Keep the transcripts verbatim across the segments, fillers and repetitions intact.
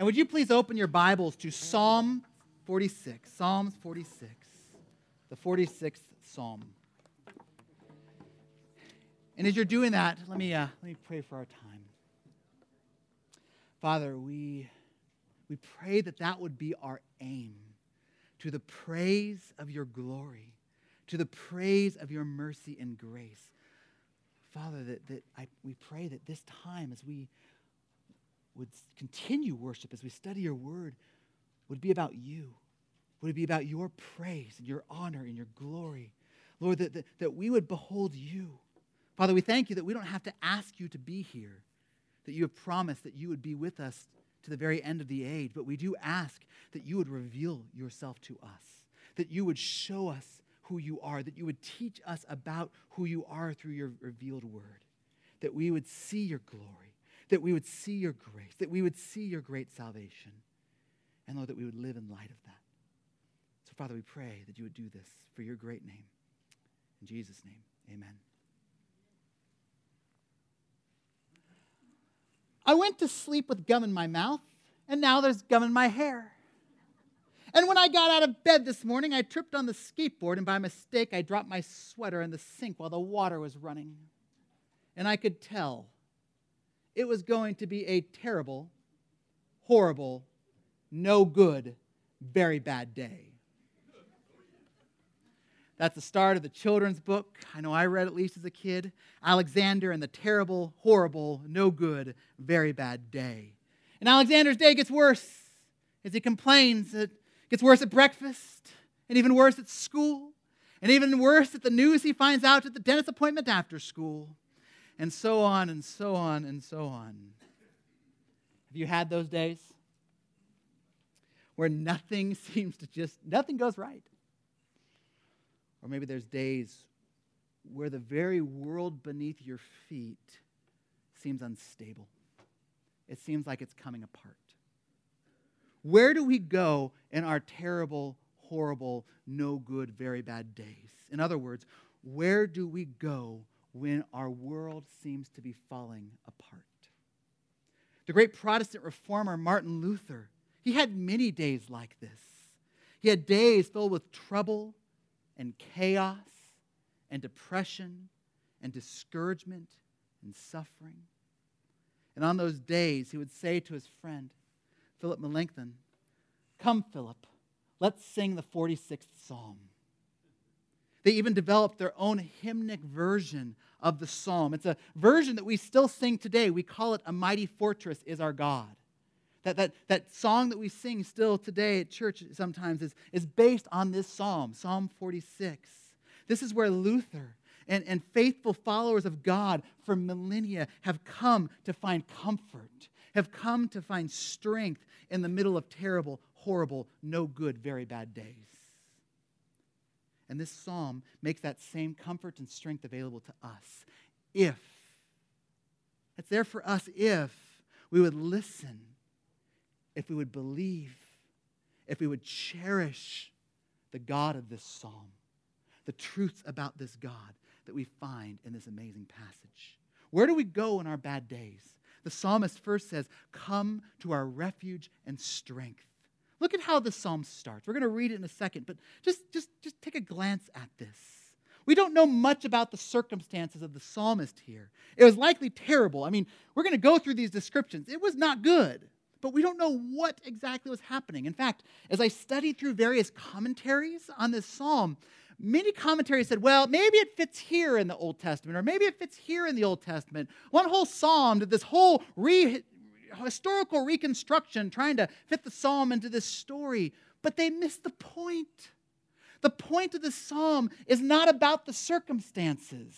And would you please open your Bibles to Psalm forty-six, Psalm forty-six, the forty-sixth Psalm. And as you're doing that, let me, uh, let me pray for our time. Father, we, we pray that that would be our aim, to the praise of your glory, to the praise of your mercy and grace. Father, that, that I, we pray that this time, as we would continue worship, as we study your word, would be about you. Would it be about your praise and your honor and your glory. Lord, that, that, that we would behold you. Father, we thank you that we don't have to ask you to be here, that you have promised that you would be with us to the very end of the age. But we do ask that you would reveal yourself to us, that you would show us who you are, that you would teach us about who you are through your revealed word, that we would see your glory, that we would see your grace, that we would see your great salvation, and Lord, that we would live in light of that. So, Father, we pray that you would do this for your great name. In Jesus' name, amen. I went to sleep with gum in my mouth, and now there's gum in my hair. And when I got out of bed this morning, I tripped on the skateboard, and by mistake, I dropped my sweater in the sink while the water was running. And I could tell it was going to be a terrible, horrible, no good, very bad day. That's the start of the children's book. I know I read at least as a kid. Alexander and the terrible, horrible, no good, very bad day. And Alexander's day gets worse as he complains. It gets worse at breakfast, and even worse at school, and even worse at the news he finds out at the dentist appointment after school, and so on and so on and so on. Have you had those days where nothing seems to just, nothing goes right? Or maybe there's days where the very world beneath your feet seems unstable. It seems like it's coming apart. Where do we go in our terrible, horrible, no good, very bad days? In other words, where do we go when our world seems to be falling apart? The great Protestant reformer Martin Luther, he had many days like this. He had days filled with trouble and chaos and depression and discouragement and suffering. And on those days, he would say to his friend, Philip Melanchthon, "Come, Philip, let's sing the forty-sixth Psalm." They even developed their own hymnic version of the psalm. It's a version that we still sing today. We call it "A Mighty Fortress Is Our God." That, that, that song that we sing still today at church sometimes is, is based on this psalm, Psalm forty-six. This is where Luther and, and faithful followers of God for millennia have come to find comfort, have come to find strength in the middle of terrible, horrible, no good, very bad days. And this psalm makes that same comfort and strength available to us if, it's there for us if we would listen, if we would believe, if we would cherish the God of this psalm, the truths about this God that we find in this amazing passage. Where do we go in our bad days? The psalmist first says, "Come to our refuge and strength." Look at how the psalm starts. We're going to read it in a second, but just, just, just take a glance at this. We don't know much about the circumstances of the psalmist here. It was likely terrible. I mean, we're going to go through these descriptions. It was not good, but we don't know what exactly was happening. In fact, as I studied through various commentaries on this psalm, many commentaries said, well, maybe it fits here in the Old Testament, or maybe it fits here in the Old Testament. One whole psalm did this whole re- historical reconstruction trying to fit the psalm into this story, but they missed the point. The point of the psalm is not about the circumstances,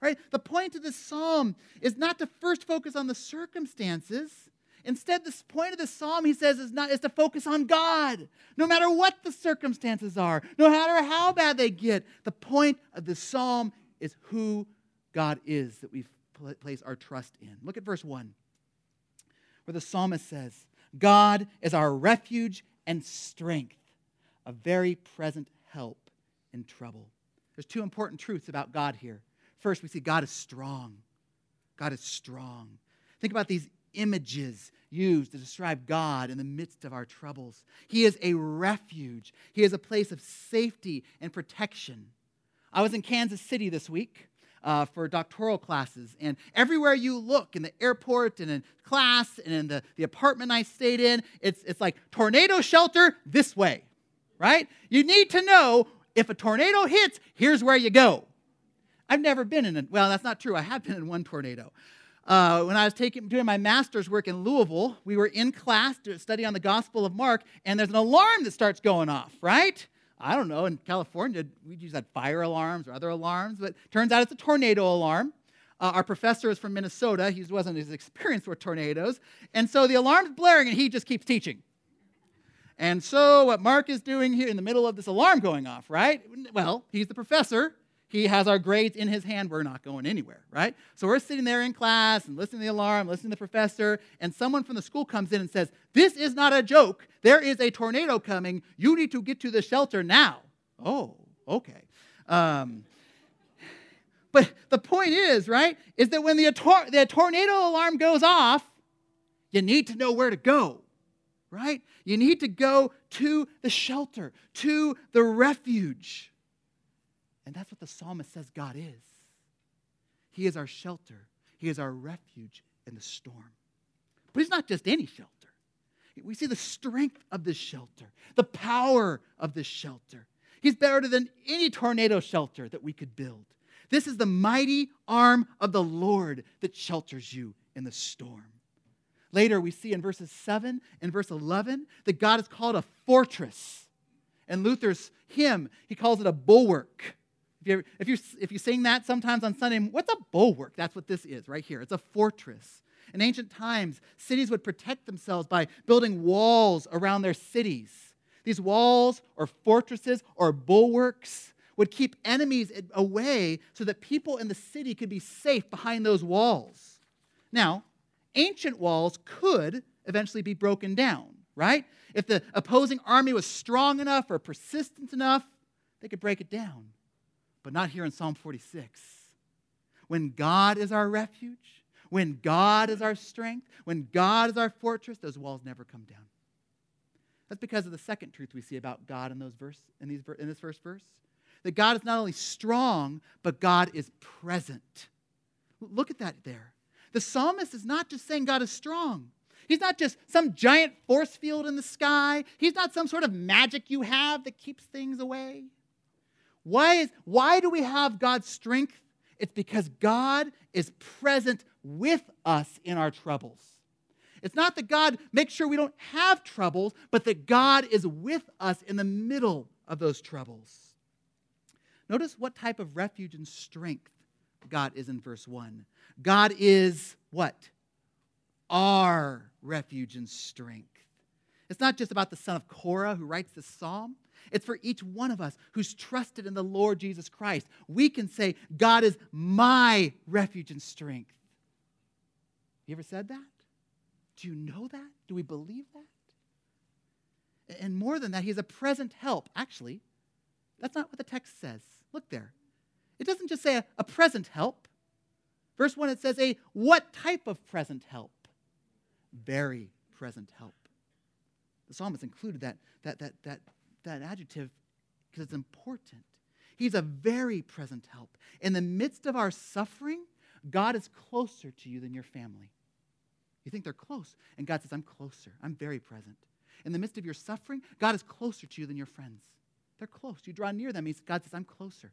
right? The point of the psalm is not to first focus on the circumstances. Instead, the point of the psalm, he says, is not is to focus on God, no matter what the circumstances are, no matter how bad they get. The point of the psalm is who God is that we place our trust in. Look at verse one, where the psalmist says, "God is our refuge and strength, a very present help in trouble." There's two important truths about God here. First, we see God is strong. God is strong. Think about these images used to describe God in the midst of our troubles. He is a refuge. He is a place of safety and protection. I was in Kansas City this week uh, for doctoral classes, and everywhere you look, in the airport and in class and in the, the apartment I stayed in, it's, it's like tornado shelter this way, right? You need to know if a tornado hits, here's where you go. I've never been in a, well, that's not true. I have been in one tornado. Uh, when I was taking, doing my master's work in Louisville, we were in class to study on the Gospel of Mark, and there's an alarm that starts going off, right? I don't know, in California, we just had fire alarms or other alarms, but turns out it's a tornado alarm. Uh, our professor is from Minnesota. He wasn't as experienced with tornadoes, and so the alarm's blaring, and he just keeps teaching. And so what Mark is doing here in the middle of this alarm going off, right? Well, he's the professor. He has our grades in his hand. We're not going anywhere, right? So we're sitting there in class and listening to the alarm, listening to the professor, and someone from the school comes in and says, "This is not a joke. There is a tornado coming. You need to get to the shelter now." Oh, okay. Um, but the point is, right, is that when the, tor- the tornado alarm goes off, you need to know where to go, right? You need to go to the shelter, to the refuge. And that's what the psalmist says God is. He is our shelter. He is our refuge in the storm. But he's not just any shelter. We see the strength of this shelter, the power of this shelter. He's better than any tornado shelter that we could build. This is the mighty arm of the Lord that shelters you in the storm. Later, we see in verses seven and verse eleven that God is called a fortress. In Luther's hymn, he calls it a bulwark. If you, ever, if, you, if you sing that sometimes on Sunday, what's a bulwark? That's what this is right here. It's a fortress. In ancient times, cities would protect themselves by building walls around their cities. These walls or fortresses or bulwarks would keep enemies away so that people in the city could be safe behind those walls. Now, ancient walls could eventually be broken down, right? If the opposing army was strong enough or persistent enough, they could break it down. But not here in Psalm forty-six. When God is our refuge, when God is our strength, when God is our fortress, those walls never come down. That's because of the second truth we see about God in those verse, in these, in this first verse. That God is not only strong, but God is present. Look at that there. The psalmist is not just saying God is strong. He's not just some giant force field in the sky. He's not some sort of magic you have that keeps things away. Why is, why do we have God's strength? It's because God is present with us in our troubles. It's not that God makes sure we don't have troubles, but that God is with us in the middle of those troubles. Notice what type of refuge and strength God is in verse one. God is what? Our refuge and strength. It's not just about the son of Korah who writes this psalm. It's for each one of us who's trusted in the Lord Jesus Christ. We can say, God is my refuge and strength. You ever said that? Do you know that? Do we believe that? And more than that, he's a present help. Actually, that's not what the text says. Look there. It doesn't just say a, a present help. Verse one, it says a what type of present help? Very present help. The psalmist included that, that, that, that, that adjective because it's important. He's a very present help. In the midst of our suffering, God is closer to you than your family. You think they're close, and God says, I'm closer. I'm very present. In the midst of your suffering, God is closer to you than your friends. They're close. You draw near them, God says, I'm closer.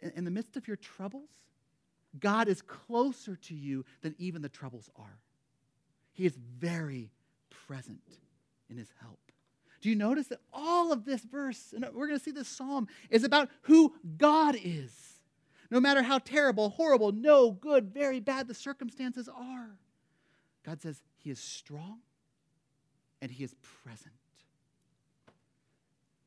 In, in the midst of your troubles, God is closer to you than even the troubles are. He is very present in his help. Do you notice that all of this verse, and we're going to see this psalm, is about who God is? No matter how terrible, horrible, no good, very bad the circumstances are, God says he is strong and he is present.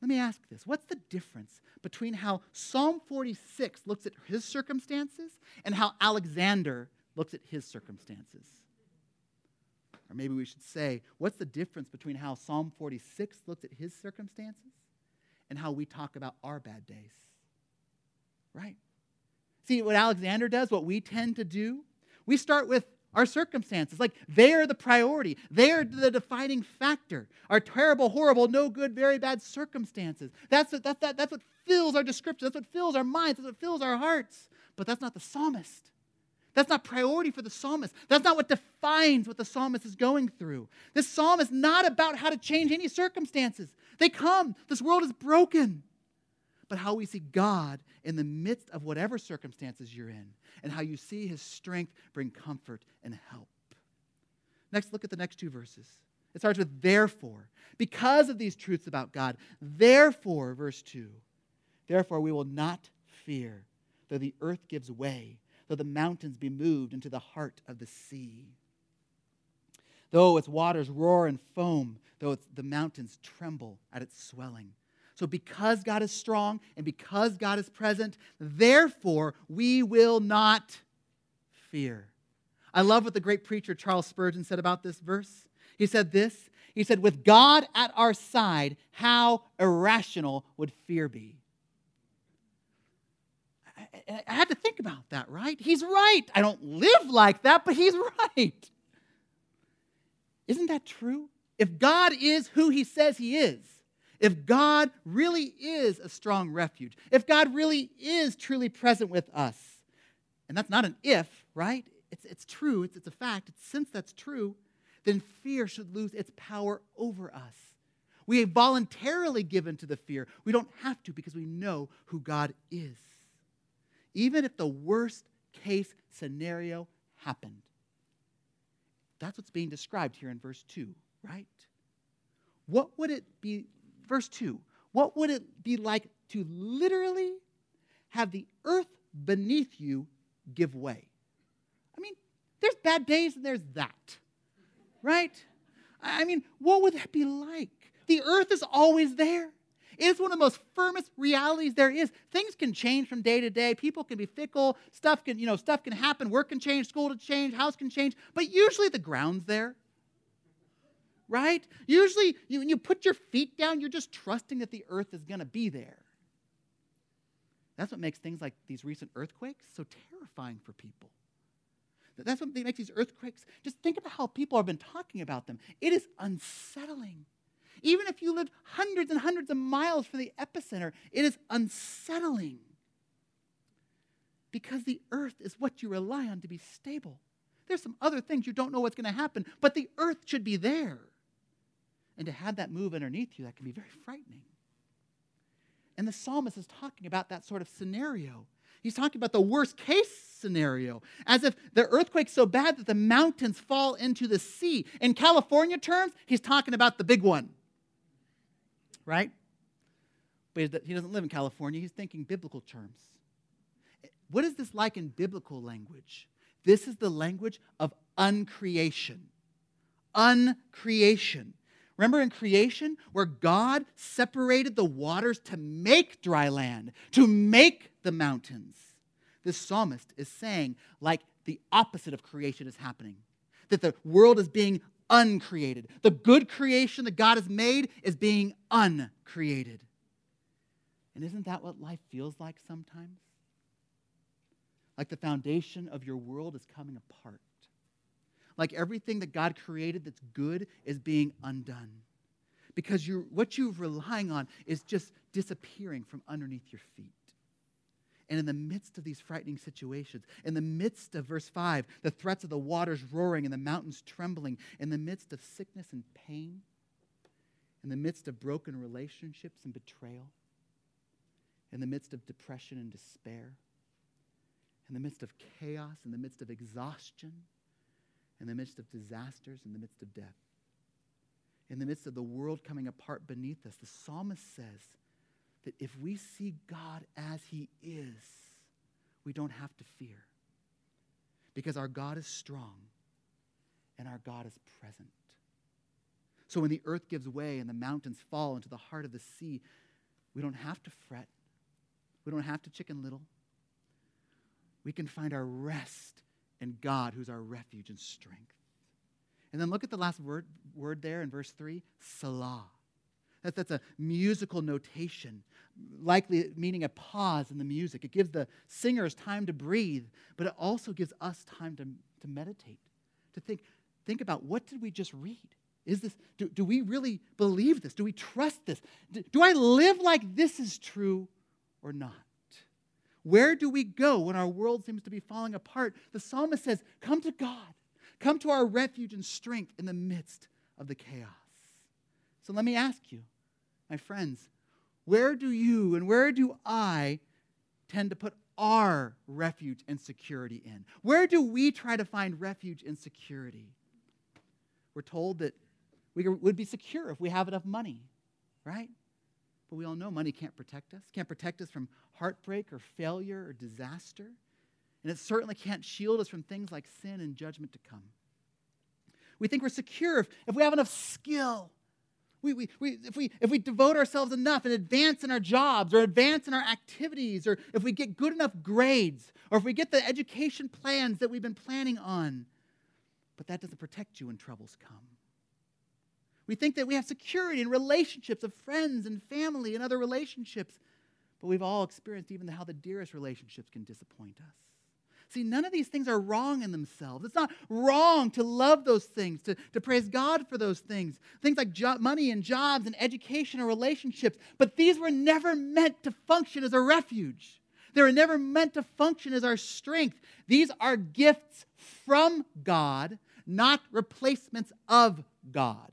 Let me ask this. What's the difference between how Psalm forty-six looks at his circumstances and how Alexander looks at his circumstances? Or maybe we should say, what's the difference between how Psalm forty-six looks at his circumstances and how we talk about our bad days? Right? See, what Alexander does, what we tend to do, we start with our circumstances. Like, they are the priority. They are the defining factor. Our terrible, horrible, no good, very bad circumstances. That's what, that, that, that's what fills our description. That's what fills our minds. That's what fills our hearts. But that's not the psalmist. That's not priority for the psalmist. That's not what defines what the psalmist is going through. This psalm is not about how to change any circumstances. They come. This world is broken. But how we see God in the midst of whatever circumstances you're in, and how you see his strength bring comfort and help. Next, look at the next two verses. It starts with therefore. Because of these truths about God, therefore, verse two, therefore we will not fear, though the earth gives way, though the mountains be moved into the heart of the sea. Though its waters roar and foam, though its, the mountains tremble at its swelling. So because God is strong and because God is present, therefore we will not fear. I love what the great preacher Charles Spurgeon said about this verse. He said this, he said, with God at our side, how irrational would fear be? I had to think about that, right? He's right. I don't live like that, but he's right. Isn't that true? If God is who he says he is, if God really is a strong refuge, if God really is truly present with us, and that's not an if, right? It's, it's true. It's, it's a fact. It's, since that's true, then fear should lose its power over us. We have voluntarily given to the fear. We don't have to because we know who God is. Even if the worst case scenario happened. That's what's being described here in verse two, right? What would it be, verse two, what would it be like to literally have the earth beneath you give way? I mean, there's bad days and there's that, right? I mean, what would that be like? The earth is always there. It is one of the most firmest realities there is. Things can change from day to day. People can be fickle. Stuff can, you know, stuff can happen. Work can change. School can change. House can change. But usually the ground's there, right? Usually you, when you put your feet down, you're just trusting that the earth is going to be there. That's what makes things like these recent earthquakes so terrifying for people. That's what makes these earthquakes. Just think about how people have been talking about them. It is unsettling. Even if you lived hundreds and hundreds of miles from the epicenter, it is unsettling because the earth is what you rely on to be stable. There's some other things you don't know what's going to happen, but the earth should be there. And to have that move underneath you, that can be very frightening. And the psalmist is talking about that sort of scenario. He's talking about the worst case scenario, as if the earthquake's so bad that the mountains fall into the sea. In California terms, he's talking about the big one. Right? But he doesn't live in California. He's thinking biblical terms. What is this like in biblical language? This is the language of uncreation. Uncreation. Remember in creation where God separated the waters to make dry land, to make the mountains? This psalmist is saying like the opposite of creation is happening, that the world is being uncreated. The good creation that God has made is being uncreated. And isn't that what life feels like sometimes? Like the foundation of your world is coming apart. Like everything that God created that's good is being undone. Because you're, what you're relying on is just disappearing from underneath your feet. And in the midst of these frightening situations, in the midst of verse five, the threats of the waters roaring and the mountains trembling, in the midst of sickness and pain, in the midst of broken relationships and betrayal, in the midst of depression and despair, in the midst of chaos, in the midst of exhaustion, in the midst of disasters, in the midst of death, in the midst of the world coming apart beneath us, the psalmist says, that if we see God as he is, we don't have to fear because our God is strong and our God is present. So when the earth gives way and the mountains fall into the heart of the sea, we don't have to fret. We don't have to chicken little. We can find our rest in God, who's our refuge and strength. And then look at the last word, word there in verse three, Selah. That, that's a musical notation, likely meaning a pause in the music. It gives the singers time to breathe, but it also gives us time to, to meditate, to think, think about what did we just read? Is this, do, do we really believe this? Do we trust this? Do, do I live like this is true or not? Where do we go when our world seems to be falling apart? The psalmist says, come to God. Come to our refuge and strength in the midst of the chaos. So let me ask you, my friends, where do you and where do I tend to put our refuge and security in? Where do we try to find refuge and security? We're told that we would be secure if we have enough money, right? But we all know money can't protect us, can't protect us from heartbreak or failure or disaster. And it certainly can't shield us from things like sin and judgment to come. We think we're secure if, if we have enough skill. We, we, we, if, we, if we devote ourselves enough and advance in our jobs or advance in our activities, or if we get good enough grades, or if we get the education plans that we've been planning on. But that doesn't protect you when troubles come. We think that we have security in relationships of friends and family and other relationships. But we've all experienced even how the dearest relationships can disappoint us. See, none of these things are wrong in themselves. It's not wrong to love those things, to, to praise God for those things. Things like jo- money and jobs and education and relationships. But these were never meant to function as a refuge. They were never meant to function as our strength. These are gifts from God, not replacements of God.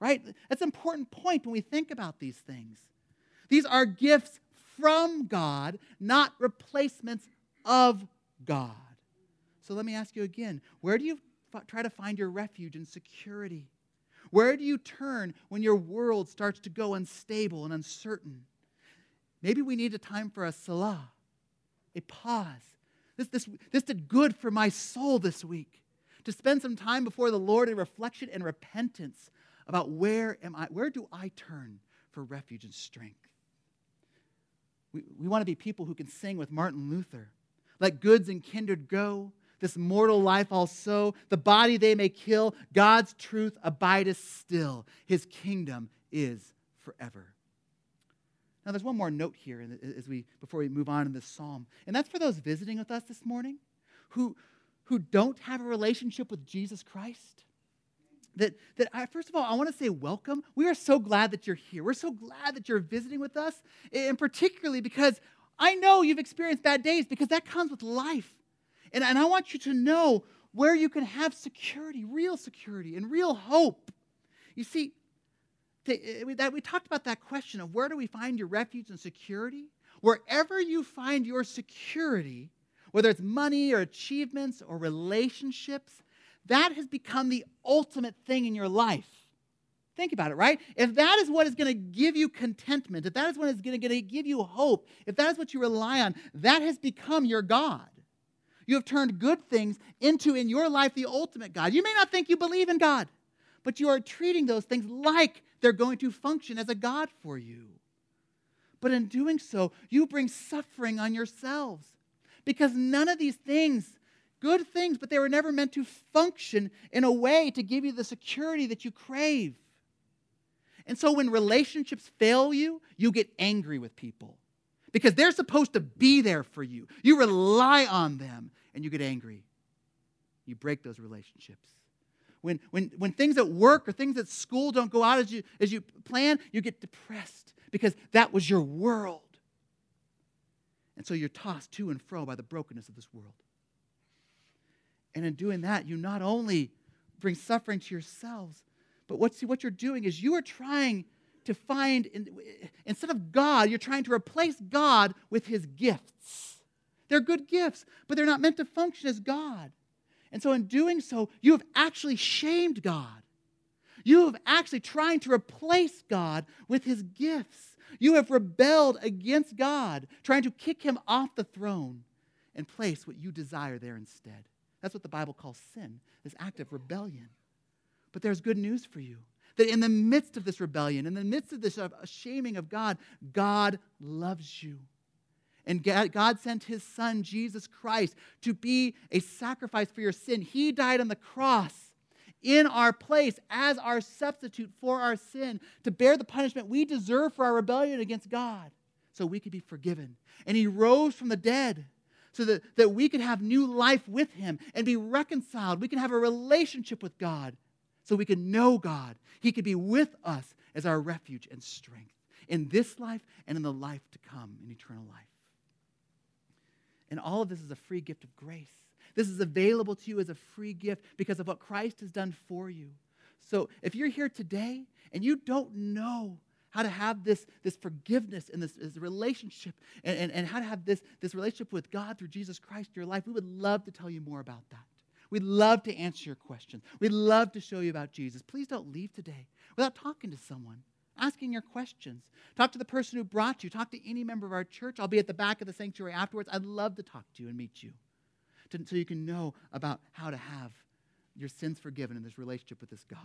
Right? That's an important point when we think about these things. These are gifts from God, not replacements of God. God. So let me ask you again, where do you f- try to find your refuge and security? Where do you turn when your world starts to go unstable and uncertain? Maybe we need a time for a salah, a pause. This, this, this did good for my soul this week. To spend some time before the Lord in reflection and repentance about where am I, where do I turn for refuge and strength? We, we want to be people who can sing with Martin Luther. Let goods and kindred go, this mortal life also, the body they may kill, God's truth abideth still. His kingdom is forever. Now there's one more note here as we before we move on in this psalm, and that's for those visiting with us this morning who, who don't have a relationship with Jesus Christ. That, that I, first of all, I want to say welcome. We are so glad that you're here. We're so glad that you're visiting with us, and particularly because I know you've experienced bad days because that comes with life. And, and I want you to know where you can have security, real security and real hope. You see, th- that we talked about that question of where do we find your refuge and security? Wherever you find your security, whether it's money or achievements or relationships, that has become the ultimate thing in your life. Think about it, right? If that is what is going to give you contentment, if that is what is going to give you hope, if that is what you rely on, that has become your God. You have turned good things into, in your life, the ultimate God. You may not think you believe in God, but you are treating those things like they're going to function as a God for you. But in doing so, you bring suffering on yourselves because none of these things, good things, but they were never meant to function in a way to give you the security that you crave. And so when relationships fail you, you get angry with people because they're supposed to be there for you. You rely on them and you get angry. You break those relationships. When, when, when things at work or things at school don't go out as you, as you plan, you get depressed because that was your world. And so you're tossed to and fro by the brokenness of this world. And in doing that, you not only bring suffering to yourselves, but what, see, what you're doing is you are trying to find, in, instead of God, you're trying to replace God with his gifts. They're good gifts, but they're not meant to function as God. And so in doing so, you have actually shamed God. You have actually tried to replace God with his gifts. You have rebelled against God, trying to kick him off the throne and place what you desire there instead. That's what the Bible calls sin, this act of rebellion. But there's good news for you, that in the midst of this rebellion, in the midst of this shaming of God, God loves you. And God sent his son, Jesus Christ, to be a sacrifice for your sin. He died on the cross in our place as our substitute for our sin to bear the punishment we deserve for our rebellion against God so we could be forgiven. And he rose from the dead so that, that we could have new life with him and be reconciled. We can have a relationship with God so we can know God. He could be with us as our refuge and strength in this life and in the life to come, in eternal life. And all of this is a free gift of grace. This is available to you as a free gift because of what Christ has done for you. So if you're here today and you don't know how to have this, this forgiveness and this, this relationship and, and, and how to have this, this relationship with God through Jesus Christ in your life, we would love to tell you more about that. We'd love to answer your questions. We'd love to show you about Jesus. Please don't leave today without talking to someone, asking your questions. Talk to the person who brought you. Talk to any member of our church. I'll be at the back of the sanctuary afterwards. I'd love to talk to you and meet you to, so you can know about how to have your sins forgiven in this relationship with this God.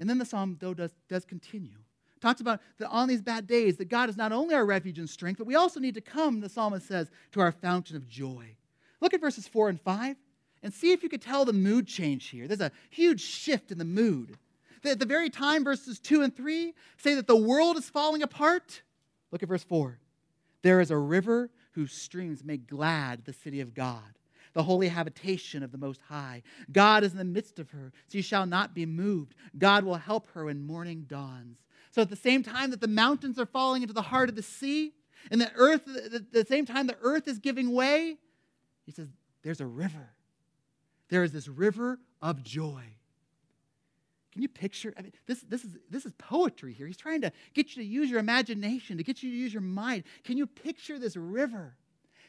And then the psalm, though, does, does continue. It talks about that on these bad days, that God is not only our refuge and strength, but we also need to come, the psalmist says, to our fountain of joy. Look at verses four and five and see if you could tell the mood change here. There's a huge shift in the mood. At the very time, verses two and three say that the world is falling apart. Look at verse four. There is a river whose streams make glad the city of God, the holy habitation of the Most High. God is in the midst of her. She shall not be moved. God will help her when morning dawns. So at the same time that the mountains are falling into the heart of the sea, and the earth, at the same time the earth is giving way, he says, there's a river. There is this river of joy. Can you picture? I mean, this, this, is, this is poetry here. He's trying to get you to use your imagination, to get you to use your mind. Can you picture this river,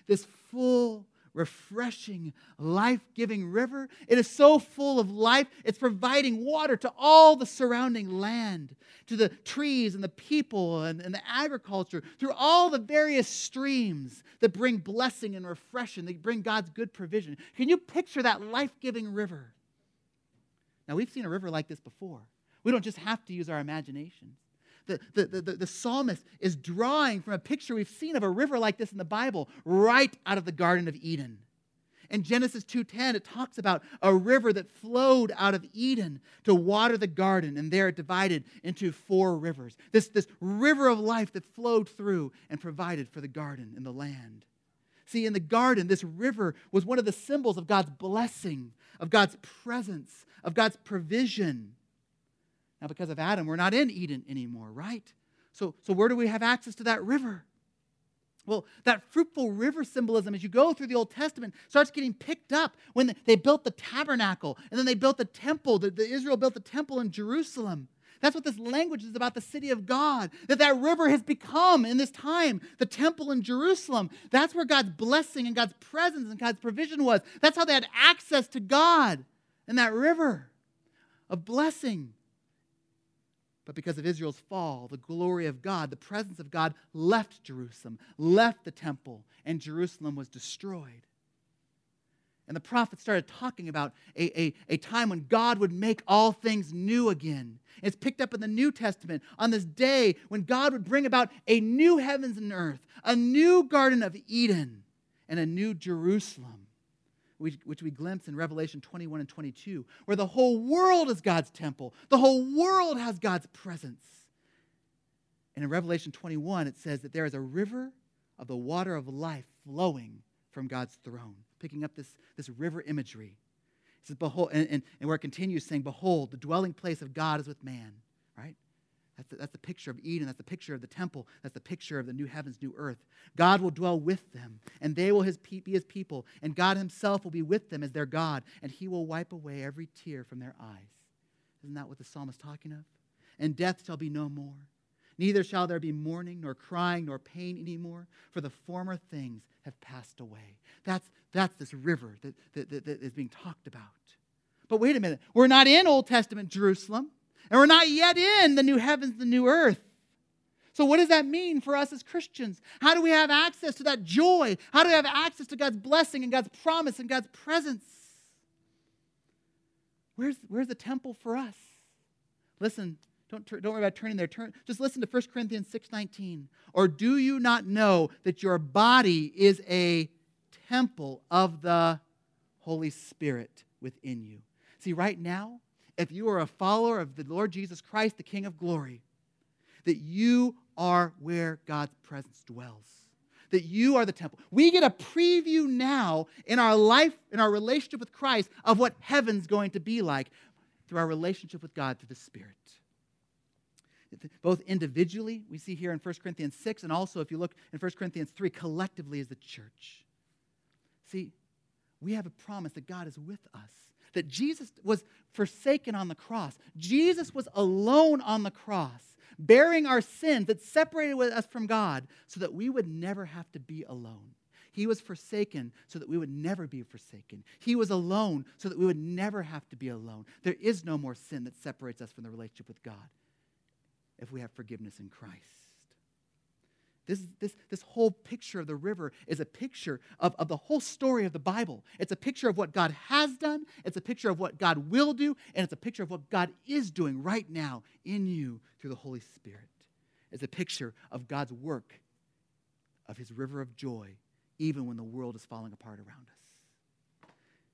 this full, refreshing, life-giving river? It is so full of life. It's providing water to all the surrounding land, to the trees and the people and, and the agriculture, through all the various streams that bring blessing and refreshing, that bring God's good provision. Can you picture that life-giving river? Now, we've seen a river like this before. We don't just have to use our imaginations. The, the, the, the, the psalmist is drawing from a picture we've seen of a river like this in the Bible right out of the Garden of Eden. In Genesis two ten, it talks about a river that flowed out of Eden to water the garden, and there it divided into four rivers. This, this river of life that flowed through and provided for the garden and the land. See, in the garden, this river was one of the symbols of God's blessing, of God's presence, of God's provision. Now, because of Adam, we're not in Eden anymore, right? So, so where do we have access to that river? Well, that fruitful river symbolism, as you go through the Old Testament, starts getting picked up when they built the tabernacle, and then they built the temple. The, the Israel built the temple in Jerusalem. That's what this language is about, the city of God, that that river has become in this time, the temple in Jerusalem. That's where God's blessing and God's presence and God's provision was. That's how they had access to God in that river of blessing. But because of Israel's fall, the glory of God, the presence of God left Jerusalem, left the temple, and Jerusalem was destroyed. And the prophets started talking about a, a, a time when God would make all things new again. It's picked up in the New Testament on this day when God would bring about a new heavens and earth, a new Garden of Eden, and a new Jerusalem, which, which we glimpse in Revelation twenty-one and twenty-two, where the whole world is God's temple. The whole world has God's presence. And in Revelation twenty-one, it says that there is a river of the water of life flowing from God's throne, picking up this, this river imagery. It says, behold, and, and, and where it continues saying, behold, the dwelling place of God is with man, right? That's the, that's the picture of Eden. That's the picture of the temple. That's the picture of the new heavens, new earth. God will dwell with them, and they will his pe- be his people, and God himself will be with them as their God, and he will wipe away every tear from their eyes. Isn't that what the psalm is talking of? And death shall be no more. Neither shall there be mourning, nor crying, nor pain anymore, for the former things have passed away. That's, that's this river that, that, that, that is being talked about. But wait a minute. We're not in Old Testament Jerusalem, and we're not yet in the new heavens, the new earth. So what does that mean for us as Christians? How do we have access to that joy? How do we have access to God's blessing and God's promise and God's presence? Where's, where's the temple for us? Listen. Don't, don't worry about turning there. Turn, just listen to First Corinthians six nineteen. Or do you not know that your body is a temple of the Holy Spirit within you? See, right now, if you are a follower of the Lord Jesus Christ, the King of glory, that you are where God's presence dwells. that you are the temple. We get a preview now in our life, in our relationship with Christ, of what heaven's going to be like through our relationship with God through the Spirit. Both individually, we see here in First Corinthians six, and also if you look in First Corinthians three, collectively as the church. See, we have a promise that God is with us, that Jesus was forsaken on the cross. Jesus was alone on the cross, bearing our sins that separated us from God so that we would never have to be alone. He was forsaken so that we would never be forsaken. He was alone so that we would never have to be alone. There is no more sin that separates us from the relationship with God if we have forgiveness in Christ. This, this, this whole picture of the river is a picture of, of the whole story of the Bible. It's a picture of what God has done, it's a picture of what God will do, and it's a picture of what God is doing right now in you through the Holy Spirit. It's a picture of God's work, of his river of joy, even when the world is falling apart around us.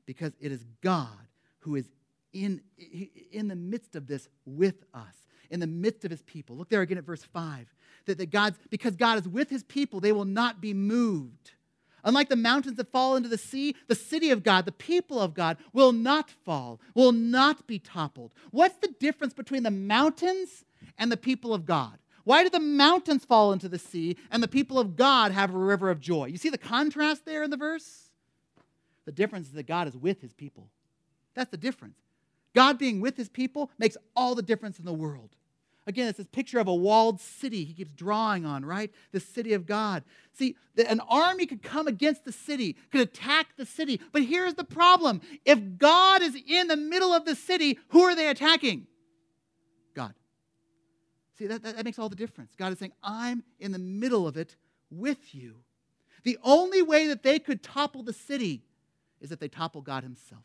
Because it is God who is in, in the midst of this with us, in the midst of his people. Look there again at verse five. That, that God's, because God is with his people, they will not be moved. Unlike the mountains that fall into the sea, the city of God, the people of God, will not fall, will not be toppled. What's the difference between the mountains and the people of God? Why do the mountains fall into the sea and the people of God have a river of joy? You see the contrast there in the verse? The difference is that God is with his people. That's the difference. God being with his people makes all the difference in the world. Again, it's this picture of a walled city he keeps drawing on, right? The city of God. See, an army could come against the city, could attack the city. But here's the problem. If God is in the middle of the city, who are they attacking? God. See, that, that, that makes all the difference. God is saying, I'm in the middle of it with you. The only way that they could topple the city is if they topple God himself.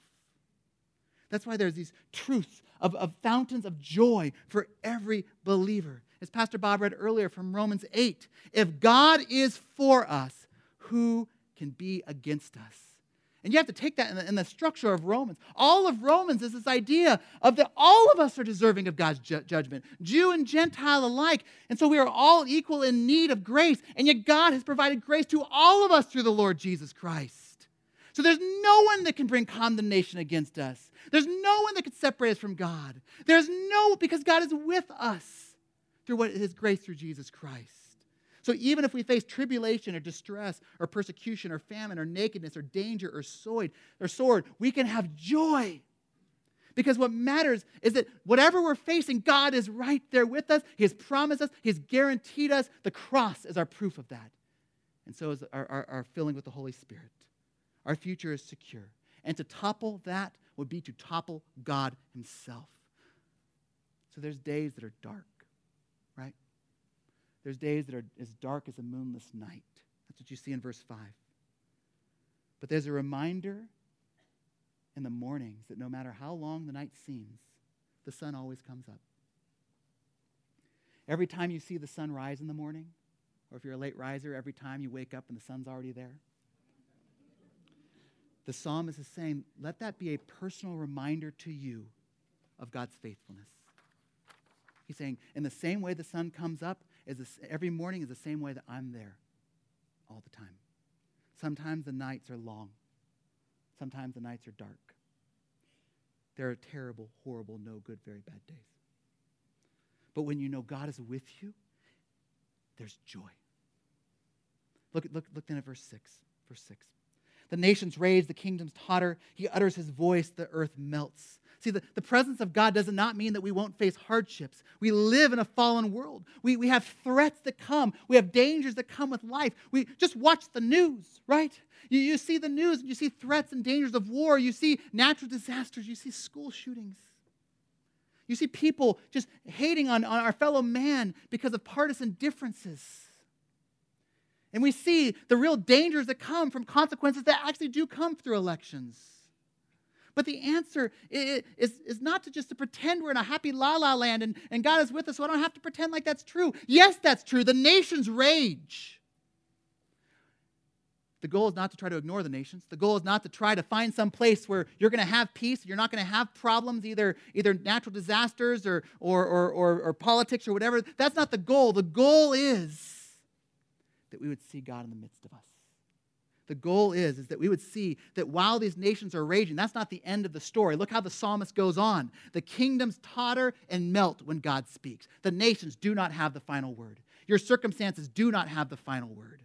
That's why there's these truths of, of fountains of joy for every believer. As Pastor Bob read earlier from Romans eight, if God is for us, who can be against us? And you have to take that in the, in the structure of Romans. All of Romans is this idea of that all of us are deserving of God's ju- judgment, Jew and Gentile alike. And so we are all equal in need of grace. And yet God has provided grace to all of us through the Lord Jesus Christ. So there's no one that can bring condemnation against us. There's no one that can separate us from God. There's no, because God is with us through what, his grace through Jesus Christ. So even if we face tribulation or distress or persecution or famine or nakedness or danger or sword, or sword, we can have joy. Because what matters is that whatever we're facing, God is right there with us. He has promised us. He has guaranteed us. The cross is our proof of that. And so is our, our, our filling with the Holy Spirit. Our future is secure. And to topple that would be to topple God himself. So there's days that are dark, right? There's days that are as dark as a moonless night. That's what you see in verse five. But there's a reminder in the mornings that no matter how long the night seems, the sun always comes up. Every time you see the sun rise in the morning, or if you're a late riser, every time you wake up and the sun's already there, the psalmist is saying, let that be a personal reminder to you of God's faithfulness. He's saying, in the same way the sun comes up, is this, every morning is the same way that I'm there all the time. Sometimes the nights are long. Sometimes the nights are dark. There are terrible, horrible, no good, very bad days. But when you know God is with you, there's joy. Look, look, look then at verse six. Verse six. The nations rage, the kingdoms totter. He utters his voice, the earth melts. See, the, the presence of God does not mean that we won't face hardships. We live in a fallen world. We, we have threats that come. We have dangers that come with life. We just watch the news, right? You, you see the news, and you see threats and dangers of war. You see natural disasters. You see school shootings. You see people just hating on, on our fellow man because of partisan differences. And we see the real dangers that come from consequences that actually do come through elections. But the answer is, is, is not to just to pretend we're in a happy la-la land and, and God is with us, so I don't have to pretend like that's true. Yes, that's true. The nations rage. The goal is not to try to ignore the nations. The goal is not to try to find some place where you're going to have peace, you're not going to have problems, either, either natural disasters or, or, or, or, or politics or whatever. That's not the goal. The goal is that we would see God in the midst of us. The goal is, is that we would see that while these nations are raging, that's not the end of the story. Look how the psalmist goes on. The kingdoms totter and melt when God speaks. The nations do not have the final word. Your circumstances do not have the final word.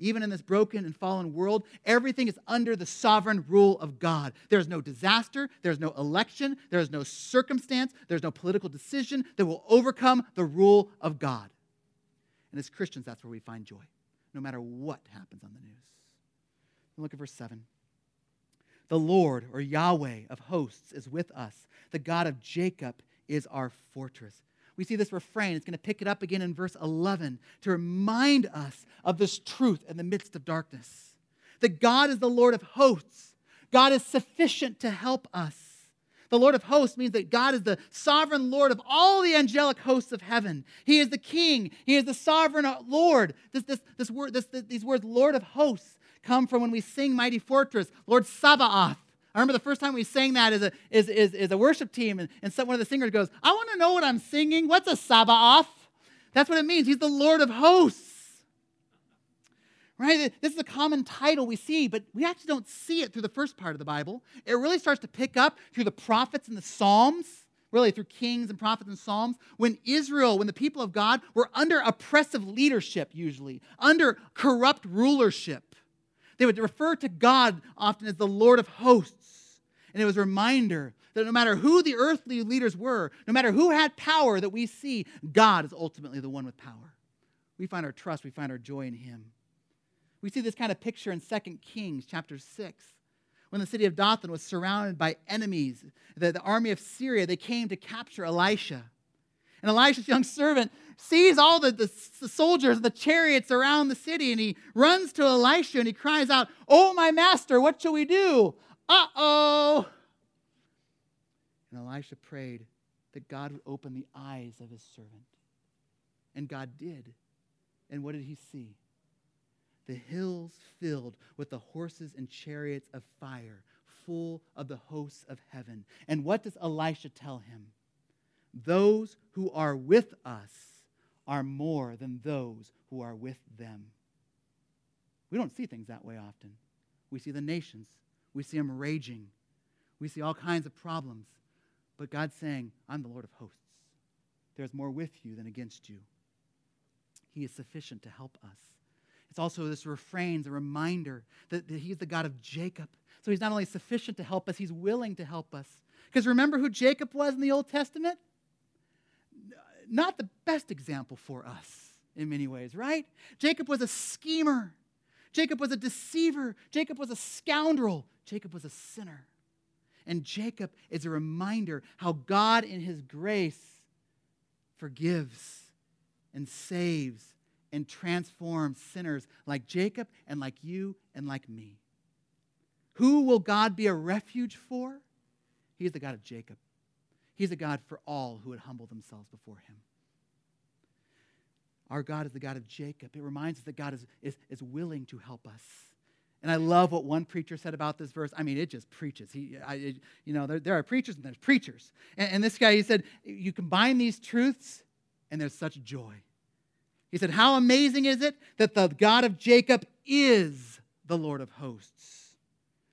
Even in this broken and fallen world, everything is under the sovereign rule of God. There is no disaster. There is no election. There is no circumstance. There is no political decision that will overcome the rule of God. And as Christians, that's where we find joy, no matter what happens on the news. Look at verse seven. The Lord, or Yahweh of hosts, is with us. The God of Jacob is our fortress. We see this refrain. It's going to pick it up again in verse eleven to remind us of this truth in the midst of darkness. That God is the Lord of hosts. God is sufficient to help us. The Lord of hosts means that God is the sovereign Lord of all the angelic hosts of heaven. He is the King. He is the sovereign Lord. This, this, this word, this, this, these words, Lord of hosts, come from when we sing Mighty Fortress, Lord Sabaoth. I remember the first time we sang that as a, as, as, as a worship team, and, and some, one of the singers goes, I want to know what I'm singing. What's a Sabaoth? That's what it means. He's the Lord of hosts. Right? This is a common title we see, but we actually don't see it through the first part of the Bible. It really starts to pick up through the prophets and the Psalms, really through Kings and prophets and Psalms, when Israel, when the people of God were under oppressive leadership usually, under corrupt rulership. They would refer to God often as the Lord of hosts. And it was a reminder that no matter who the earthly leaders were, no matter who had power that we see, God is ultimately the one with power. We find our trust, we find our joy in him. We see this kind of picture in Second Kings chapter six. When the city of Dothan was surrounded by enemies, the, the army of Syria, they came to capture Elisha. And Elisha's young servant sees all the, the, the soldiers and the chariots around the city, and he runs to Elisha and he cries out, "Oh, my master, what shall we do? Uh-oh." And Elisha prayed that God would open the eyes of his servant. And God did. And what did he see? The hills filled with the horses and chariots of fire, full of the hosts of heaven. And what does Elisha tell him? Those who are with us are more than those who are with them. We don't see things that way often. We see the nations. We see them raging. We see all kinds of problems. But God's saying, I'm the Lord of hosts. There's more with you than against you. He is sufficient to help us. It's also this refrain, a reminder that, that he is the God of Jacob. So he's not only sufficient to help us, he's willing to help us. Because remember who Jacob was in the Old Testament? Not the best example for us in many ways, right? Jacob was a schemer. Jacob was a deceiver. Jacob was a scoundrel. Jacob was a sinner. And Jacob is a reminder how God in his grace forgives and saves and transforms sinners like Jacob and like you and like me. Who will God be a refuge for? He's the God of Jacob. He's a God for all who would humble themselves before him. Our God is the God of Jacob. It reminds us that God is, is, is willing to help us. And I love what one preacher said about this verse. I mean, it just preaches. He, I, it, you know, there, there are preachers and there's preachers. And, and this guy, he said, you combine these truths and there's such joy. He said, how amazing is it that the God of Jacob is the Lord of hosts?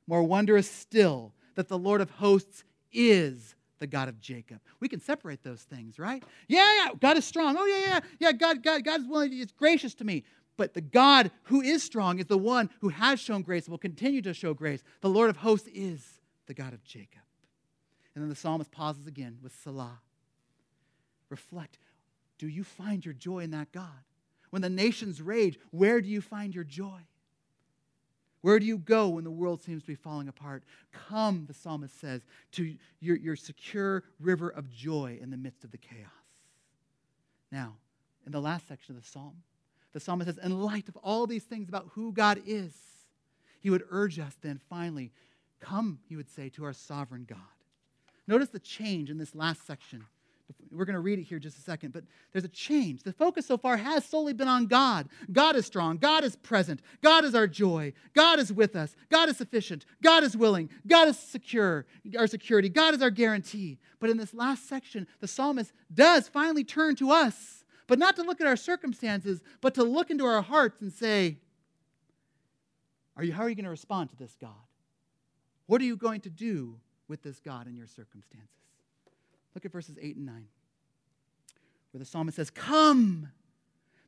More wondrous still that the Lord of hosts is the God of Jacob. We can separate those things, right? Yeah, yeah, God is strong. Oh, yeah, yeah, yeah, God, God, God is willing, is gracious to me. But the God who is strong is the one who has shown grace and will continue to show grace. The Lord of hosts is the God of Jacob. And then the psalmist pauses again with Salah. Reflect. Do you find your joy in that God? When the nations rage, where do you find your joy? Where do you go when the world seems to be falling apart? Come, the psalmist says, to your, your secure river of joy in the midst of the chaos. Now, in the last section of the psalm, the psalmist says, in light of all these things about who God is, he would urge us then finally, come, he would say, to our sovereign God. Notice the change in this last section. We're going to read it here in just a second, but there's a change. The focus so far has solely been on God. God is strong. God is present. God is our joy. God is with us. God is sufficient. God is willing. God is secure. Our security. God is our guarantee. But in this last section, the psalmist does finally turn to us, but not to look at our circumstances, but to look into our hearts and say, "Are you? How are you going to respond to this God? What are you going to do with this God in your circumstances?" Look at verses eight and nine, where the psalmist says, "Come,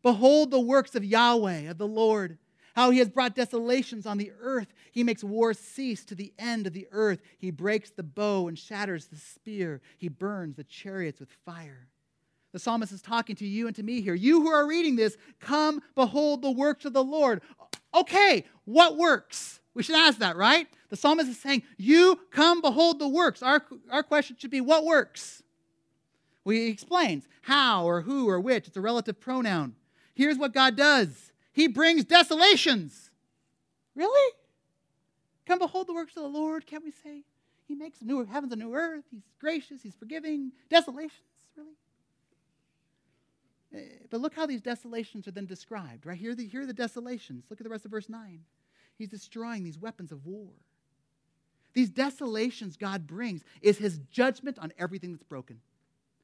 behold the works of Yahweh, of the Lord, how he has brought desolations on the earth. He makes war cease to the end of the earth. He breaks the bow and shatters the spear. He burns the chariots with fire." The psalmist is talking to you and to me here. You who are reading this, come, behold the works of the Lord. Okay, what works? We should ask that, right? The psalmist is saying, you come, behold the works. Our, our question should be, what works? Well, he explains how or who or which. It's a relative pronoun. Here's what God does. He brings desolations. Really? Come, behold the works of the Lord, can't we say? He makes new heavens and new earth. He's gracious. He's forgiving. Desolations, really? But look how these desolations are then described, right? Here are the, here are the desolations. Look at the rest of verse nine. He's destroying these weapons of war. These desolations God brings is his judgment on everything that's broken.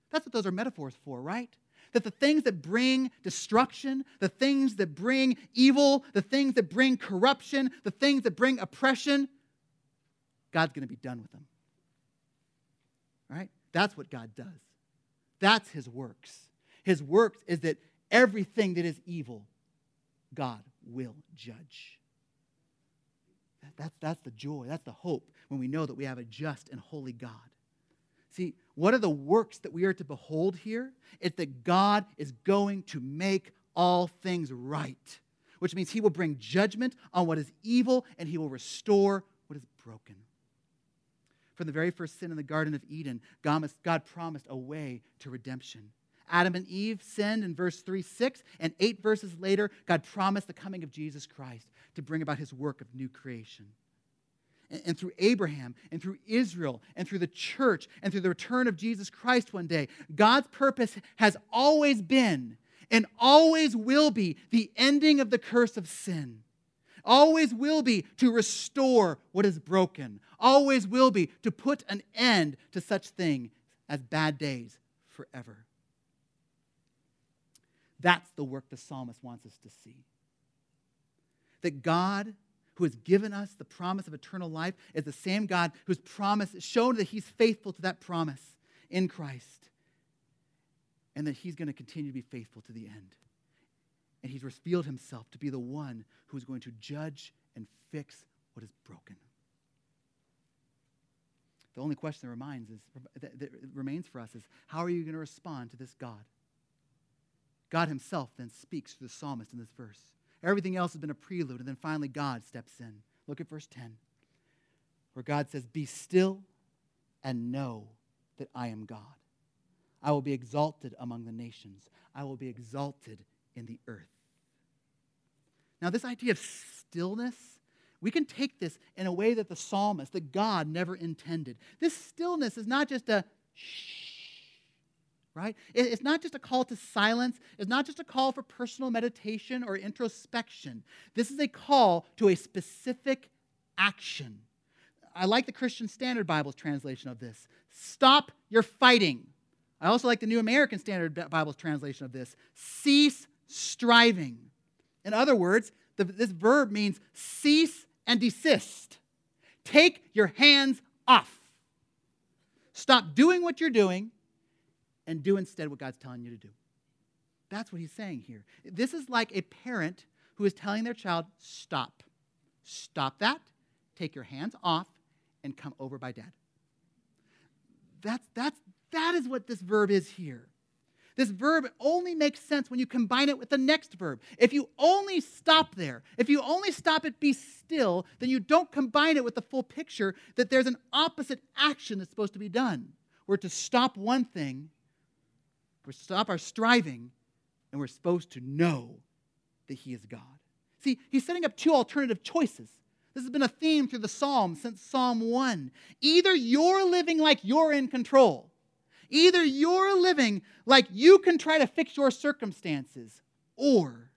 That's what those are metaphors for, right? That the things that bring destruction, the things that bring evil, the things that bring corruption, the things that bring oppression, God's going to be done with them. Right? That's what God does. That's his works. His works is that everything that is evil, God will judge. That's, that's the joy, that's the hope when we know that we have a just and holy God. See, what are the works that we are to behold here? It's that God is going to make all things right, which means he will bring judgment on what is evil and he will restore what is broken. From the very first sin in the Garden of Eden, God, God promised a way to redemption. Adam and Eve sinned in verse three, six, and eight verses later, God promised the coming of Jesus Christ to bring about his work of new creation. And, and through Abraham, and through Israel, and through the church, and through the return of Jesus Christ one day, God's purpose has always been and always will be the ending of the curse of sin. Always will be to restore what is broken. Always will be to put an end to such thing as bad days forever. That's the work the psalmist wants us to see. That God, who has given us the promise of eternal life, is the same God whose promise is shown that he's faithful to that promise in Christ. And that he's going to continue to be faithful to the end. And he's revealed himself to be the one who is going to judge and fix what is broken. The only question that remains, is, that, that remains for us is, how are you going to respond to this God? God himself then speaks to the psalmist in this verse. Everything else has been a prelude, and then finally God steps in. Look at verse ten, where God says, "Be still and know that I am God. I will be exalted among the nations. I will be exalted in the earth." Now, this idea of stillness, we can take this in a way that the psalmist, that God never intended. This stillness is not just a shh. Right? It's not just a call to silence. It's not just a call for personal meditation or introspection. This is a call to a specific action. I like the Christian Standard Bible's translation of this. Stop your fighting. I also like the New American Standard Bible's translation of this. Cease striving. In other words, the, this verb means cease and desist. Take your hands off. Stop doing what you're doing. And do instead what God's telling you to do. That's what he's saying here. This is like a parent who is telling their child, stop. Stop that. Take your hands off and come over by dad. That's, that's, that is what this verb is here. This verb only makes sense when you combine it with the next verb. If you only stop there, if you only stop at be still, then you don't combine it with the full picture that there's an opposite action that's supposed to be done. We're to stop one thing. We stop our striving, and we're supposed to know that he is God. See, he's setting up two alternative choices. This has been a theme through the Psalms since Psalm one. Either you're living like you're in control. Either you're living like you can try to fix your circumstances, or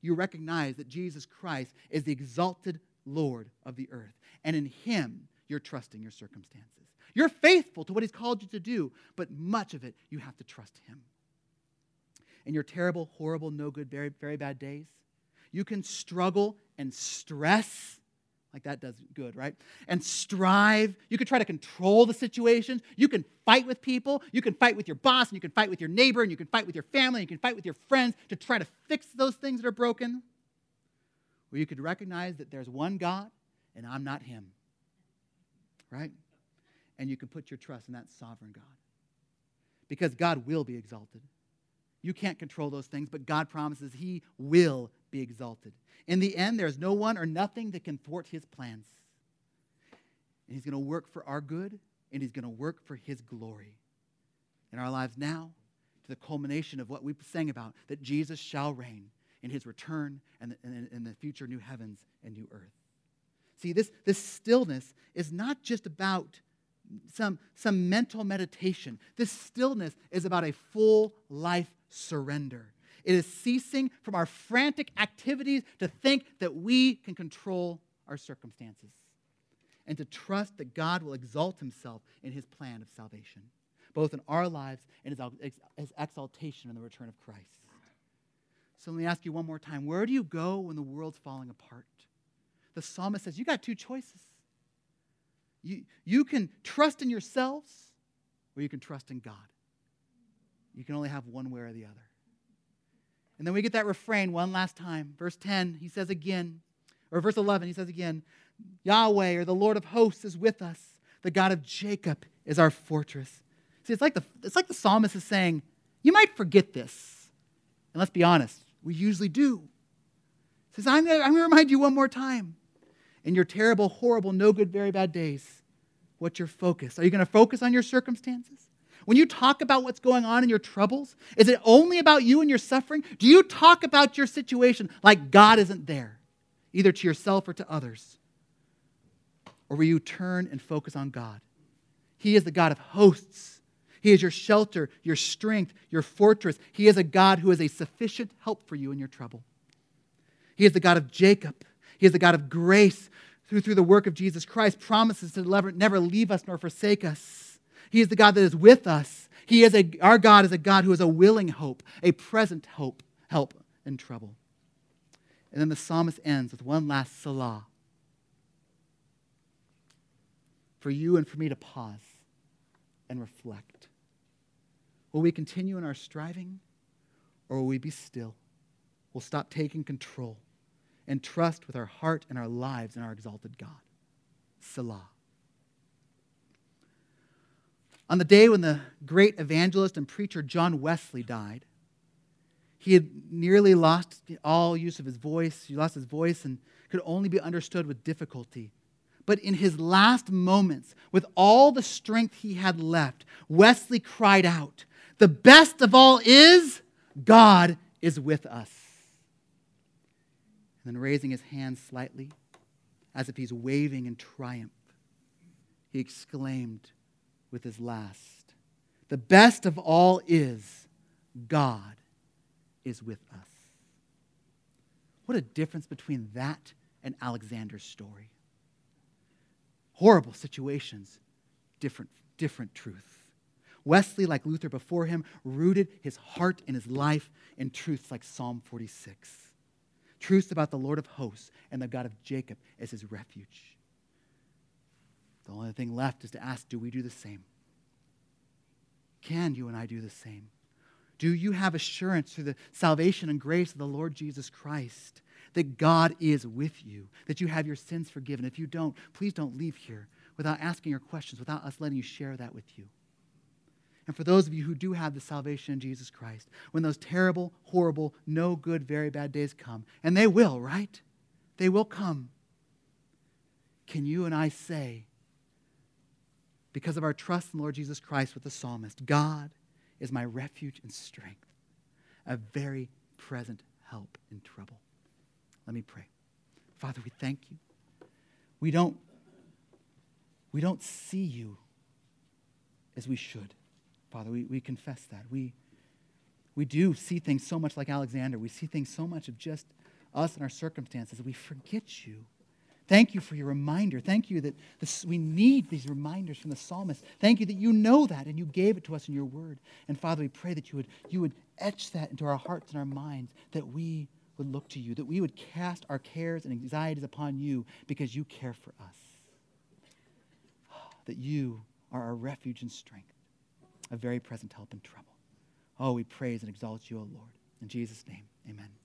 you recognize that Jesus Christ is the exalted Lord of the earth, and in him you're trusting your circumstances. You're faithful to what he's called you to do, but much of it you have to trust him. in your terrible, horrible, no good, very, very bad days. You can struggle and stress. Like that does good, right? And strive. You can try to control the situations. You can fight with people. You can fight with your boss, and you can fight with your neighbor, and you can fight with your family, and you can fight with your friends to try to fix those things that are broken. Or you could recognize that there's one God, and I'm not him, right? And you can put your trust in that sovereign God. Because God will be exalted. You can't control those things, but God promises he will be exalted. In the end, there's no one or nothing that can thwart his plans. And he's going to work for our good, and he's going to work for his glory in our lives now, to the culmination of what we sang about, that Jesus shall reign in his return and in the future new heavens and new earth. See, this, this stillness is not just about some, some mental meditation. This stillness is about a full life surrender. It is ceasing from our frantic activities to think that we can control our circumstances and to trust that God will exalt himself in his plan of salvation, both in our lives and his, his exaltation in the return of Christ. So let me ask you one more time, where do you go when the world's falling apart? The psalmist says, you got two choices. You, you can trust in yourselves or you can trust in God. You can only have one way or the other. And then we get that refrain one last time. Verse ten, he says again, or verse eleven, he says again, Yahweh, or the Lord of hosts, is with us. The God of Jacob is our fortress. See, it's like the, it's like the psalmist is saying, you might forget this. And let's be honest, we usually do. He says, I'm going to remind you one more time. In your terrible, horrible, no good, very bad days, what's your focus? Are you going to focus on your circumstances? When you talk about what's going on in your troubles, is it only about you and your suffering? Do you talk about your situation like God isn't there, either to yourself or to others? Or will you turn and focus on God? He is the God of hosts. He is your shelter, your strength, your fortress. He is a God who is a sufficient help for you in your trouble. He is the God of Jacob. He is the God of grace, who through the work of Jesus Christ promises to never leave us nor forsake us. He is the God that is with us. He is a, our God is a God who is a willing hope, a present hope, help in trouble. And then the psalmist ends with one last Selah. For you and for me to pause and reflect. Will we continue in our striving, or will we be still? We'll stop taking control and trust with our heart and our lives in our exalted God. Selah. On the day when the great evangelist and preacher John Wesley died, he had nearly lost all use of his voice. He lost his voice and could only be understood with difficulty. But in his last moments, with all the strength he had left, Wesley cried out, "The best of all is, God is with us." And then raising his hand slightly, as if he's waving in triumph, he exclaimed, with his last, "The best of all is, God is with us." What a difference between that and Alexander's story. Horrible situations, different, different truth. Wesley, like Luther before him, rooted his heart and his life in truths like Psalm forty-six. Truths about the Lord of hosts and the God of Jacob as his refuge. The only thing left is to ask, do we do the same? Can you and I do the same? Do you have assurance through the salvation and grace of the Lord Jesus Christ that God is with you, that you have your sins forgiven? If you don't, please don't leave here without asking your questions, without us letting you share that with you. And for those of you who do have the salvation in Jesus Christ, when those terrible, horrible, no good, very bad days come, and they will, right? They will come. Can you and I say, because of our trust in the Lord Jesus Christ with the psalmist, God is my refuge and strength, a very present help in trouble. Let me pray. Father, we thank you. We don't, we don't see you as we should. Father, we, we confess that. We, we do see things so much like Alexander. We see things so much of just us and our circumstances that we forget you, Thank you for your reminder. Thank you that this, we need these reminders from the psalmist. Thank you that you know that and you gave it to us in your word. And Father, we pray that you would, you would etch that into our hearts and our minds, that we would look to you, that we would cast our cares and anxieties upon you because you care for us, that you are our refuge and strength, a very present help in trouble. Oh, we praise and exalt you, O Lord. In Jesus' name, amen.